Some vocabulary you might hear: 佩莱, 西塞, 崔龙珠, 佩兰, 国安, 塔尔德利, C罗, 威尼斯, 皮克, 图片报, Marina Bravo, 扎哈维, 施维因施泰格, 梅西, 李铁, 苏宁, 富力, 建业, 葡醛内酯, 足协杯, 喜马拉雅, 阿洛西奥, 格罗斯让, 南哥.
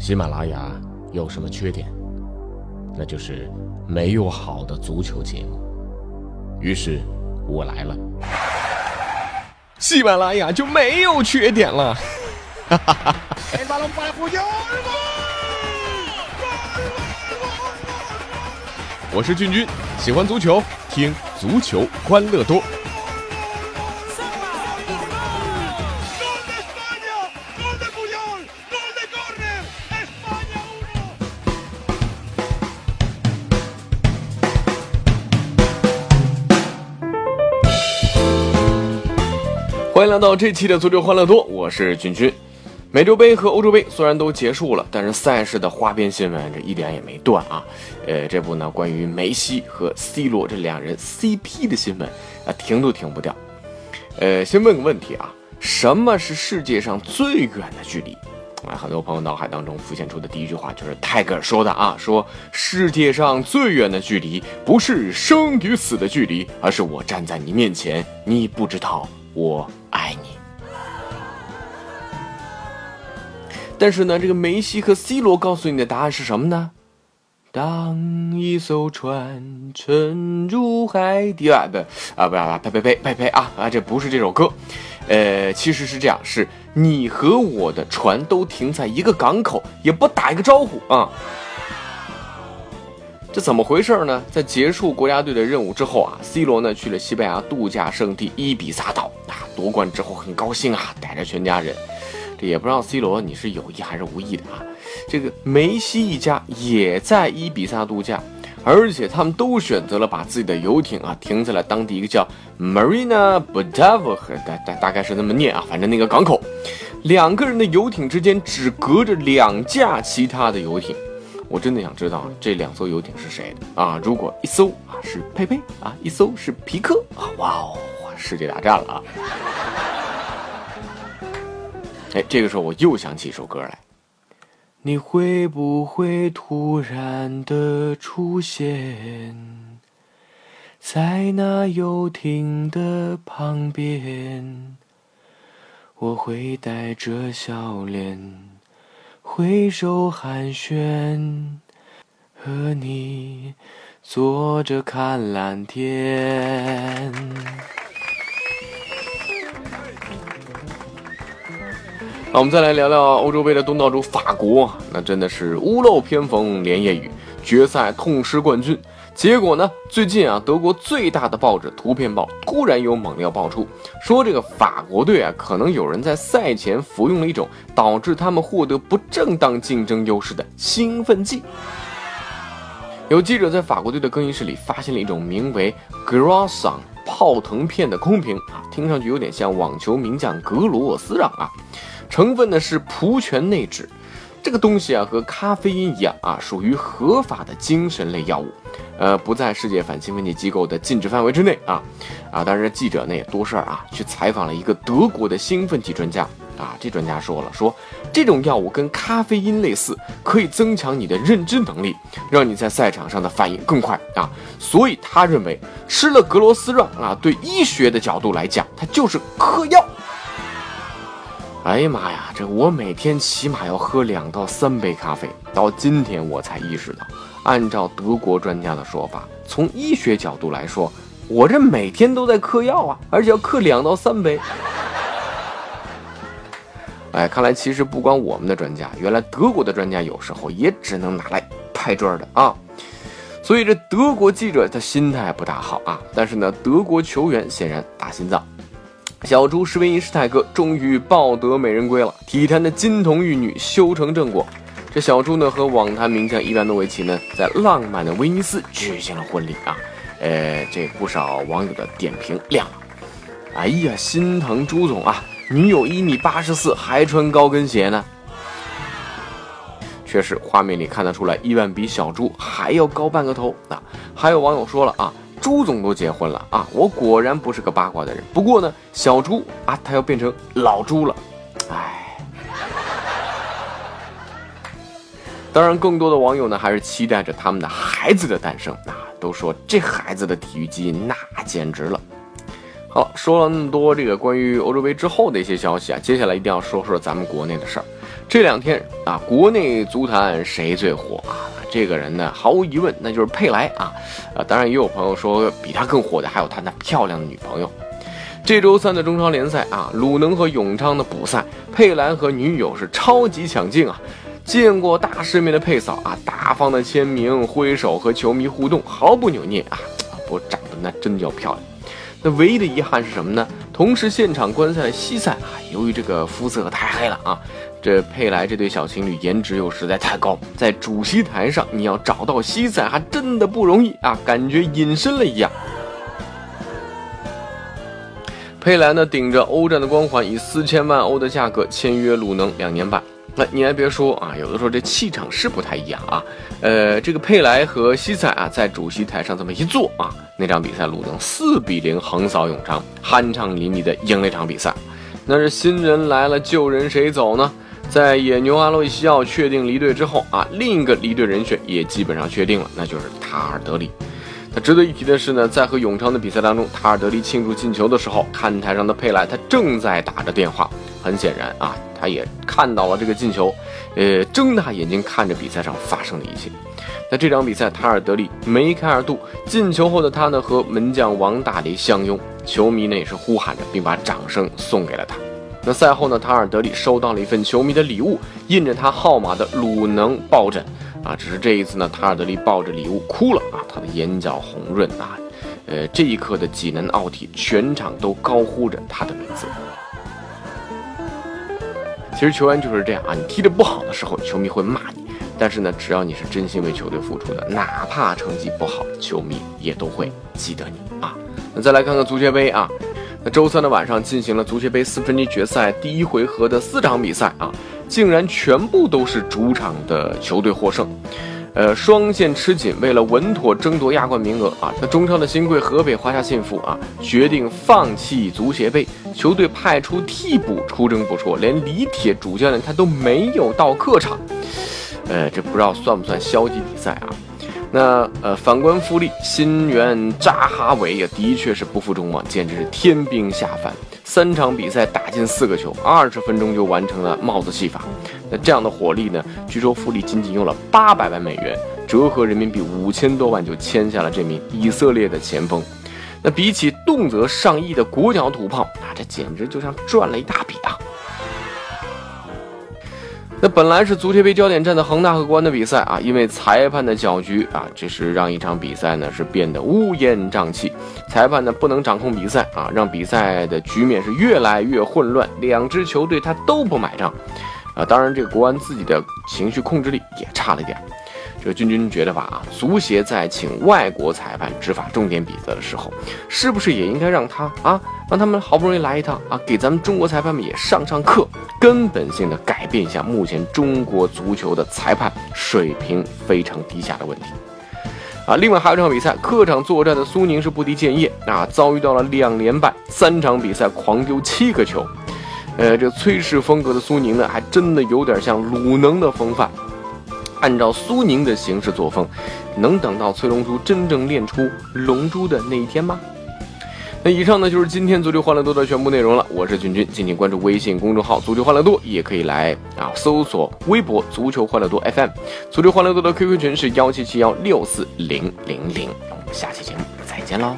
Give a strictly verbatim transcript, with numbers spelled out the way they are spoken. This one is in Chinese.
喜马拉雅有什么缺点？那就是没有好的足球节目。于是我来了，喜马拉雅就没有缺点了。哈哈哈我是俊君，喜欢足球，听足球欢乐多。欢迎来到这期的足球欢乐多，我是俊君。美洲杯和欧洲杯虽然都结束了，但是赛事的花边新闻这一点也没断啊。呃，这部呢关于梅西和 C 罗这两人 C P 的新闻啊，停都停不掉。呃，先问个问题啊，什么是世界上最远的距离？啊，很多朋友脑海当中浮现出的第一句话就是泰戈尔说的啊，说世界上最远的距离不是生与死的距离，而是我站在你面前，你不知道我爱你。但是呢，这个梅西和 C 罗告诉你的答案是什么呢？当一艘船沉入海底啊，不啊不啊呸呸呸呸呸啊啊！这不是这首歌，呃，其实是这样，是你和我的船都停在一个港口，也不打一个招呼啊。这怎么回事呢？在结束国家队的任务之后啊 ，C 罗呢去了西班牙度假胜地伊比萨岛啊，夺冠之后很高兴啊，带着全家人。这也不知道 C 罗你是有意还是无意的啊！这个梅西一家也在伊比萨度假，而且他们都选择了把自己的游艇啊停在了当地一个叫 Marina Bravo 大大大概是那么念啊，反正那个港口。两个人的游艇之间只隔着两架其他的游艇，我真的想知道这两艘游艇是谁的啊！如果一艘啊是佩佩啊，一艘是皮克啊，哇哦，世界大战了啊！哎，这个时候我又想起一首歌来。你会不会突然的出现在那游艇的旁边？我会带着笑脸挥手寒暄，和你坐着看蓝天。好，我们再来聊聊欧洲杯的东道主法国，那真的是屋漏偏逢连夜雨，决赛痛失冠军。结果呢，最近啊，德国最大的报纸《图片报》突然有猛料爆出，说这个法国队啊，可能有人在赛前服用了一种导致他们获得不正当竞争优势的兴奋剂。有记者在法国队的更衣室里发现了一种名为 Grosan 泡腾片的空瓶啊，听上去有点像网球名将格罗斯让啊。成分呢是葡醛内酯，这个东西啊和咖啡因一样啊，属于合法的精神类药物，呃，不在世界反兴奋剂机构的禁止范围之内啊啊！当然，记者呢也多事儿啊，去采访了一个德国的兴奋剂专家啊，这专家说了，说这种药物跟咖啡因类似，可以增强你的认知能力，让你在赛场上的反应更快啊，所以他认为吃了格罗斯让啊，对医学的角度来讲，它就是嗑药。哎呀妈呀，这我每天起码要喝两到三杯咖啡，到今天我才意识到，按照德国专家的说法，从医学角度来说，我这每天都在嗑药啊，而且要嗑两到三杯。哎，看来其实不光我们的专家，原来德国的专家有时候也只能拿来拍砖的啊。所以这德国记者他心态不大好啊，但是呢，德国球员显然大心脏。小猪施维因施泰格终于抱得美人归了，体坛的金童玉女修成正果。这小猪呢和网坛名将伊万诺维奇呢在浪漫的威尼斯举行了婚礼啊，呃，这不少网友的点评亮了。哎呀，心疼朱总啊，女友一米八十四还穿高跟鞋呢。确实，画面里看得出来，伊万比小猪还要高半个头啊。还有网友说了啊。朱总都结婚了啊，我果然不是个八卦的人。不过呢，小猪啊，他要变成老猪了，哎。当然，更多的网友呢，还是期待着他们的孩子的诞生啊，都说这孩子的体育基因那简直了。好了，说了那么多这个关于欧洲杯之后的一些消息啊，接下来一定要说说咱们国内的事儿。这两天啊，国内足坛谁最火啊？这个人呢，毫无疑问，那就是佩莱啊。啊，当然也有朋友说，比他更火的还有他那漂亮的女朋友。这周三的中超联赛啊，鲁能和永昌的补赛，佩兰和女友是超级抢镜啊。见过大世面的佩嫂啊，大方的签名、挥手和球迷互动，毫不扭捏啊。不，长得那真叫漂亮。那唯一的遗憾是什么呢？同时现场观赛的西赛啊，由于这个肤色太黑了啊，这佩莱这对小情侣颜值又实在太高，在主席台上你要找到西赛还真的不容易啊，感觉隐身了一样。佩莱呢，顶着欧战的光环，以四千万欧的价格签约鲁能两年半。那你还别说啊，有的时候这气场是不太一样啊。呃，这个佩莱和西塞啊，在主席台上这么一坐啊，那场比赛鲁能四比零横扫永昌，酣畅淋漓的赢了一场比赛。那是新人来了，旧人谁走呢？在野牛阿洛西奥确定离队之后啊，另一个离队人选也基本上确定了，那就是塔尔德里。那值得一提的是呢，在和永昌的比赛当中，塔尔德利庆祝进球的时候，看台上的佩莱他正在打着电话。很显然啊，他也看到了这个进球，呃，睁大眼睛看着比赛上发生的一切。那这场比赛，塔尔德利梅开二度，进球后的他呢和门将王大雷相拥，球迷呢也是呼喊着，并把掌声送给了他。那赛后呢，塔尔德利收到了一份球迷的礼物，印着他号码的鲁能抱枕。啊，只是这一次呢，塔尔德利抱着礼物哭了啊，他的眼角红润啊，呃，这一刻的济南奥体全场都高呼着他的名字。其实球员就是这样啊，你踢得不好的时候，球迷会骂你，但是呢，只要你是真心为球队付出的，哪怕成绩不好，球迷也都会记得你啊。那再来看看足协杯啊，那周三的晚上进行了足协杯四分之一决赛第一回合的四场比赛啊。竟然全部都是主场的球队获胜，呃，双线吃紧，为了稳妥争夺亚冠名额啊，那中超的新贵河北华夏幸福啊，决定放弃足协杯，球队派出替补出征不说，连李铁主教练他都没有到客场，呃，这不知道算不算消极比赛啊？那呃，反观富力，新援扎哈维也的确是不负众望，简直是天兵下凡。三场比赛打进四个球，二十分钟就完成了帽子戏法。那这样的火力呢？据说富力仅仅用了八百万美元，折合人民币五千多万就签下了这名以色列的前锋。那比起动辄上亿的国脚土炮，那这简直就像赚了一大笔啊！那本来是足协杯焦点战的恒大和国安的比赛啊，因为裁判的搅局啊，这是让一场比赛呢是变得乌烟瘴气。裁判呢不能掌控比赛啊，让比赛的局面是越来越混乱，两支球队他都不买账啊。当然这个国安自己的情绪控制力也差了一点。这君君觉得吧啊，足协在请外国裁判执法重点比赛的时候，是不是也应该让他啊，让他们好不容易来一趟啊，给咱们中国裁判们也上上课，根本性的改变一下目前中国足球的裁判水平非常低下的问题啊。另外还有这场比赛，客场作战的苏宁是不敌建业啊，遭遇到了两连败，三场比赛狂丢七个球，呃，这崔氏风格的苏宁呢，还真的有点像鲁能的风范。按照苏宁的行事作风，能等到崔龙珠真正练出龙珠的那一天吗？那以上呢就是今天足球欢乐多的全部内容了。我是君君，敬请关注微信公众号足球欢乐多，也可以来啊搜索微博足球欢乐多 F M。 足球欢乐多的 Q Q 群是幺七七幺六四零零零。我们下期节目再见喽。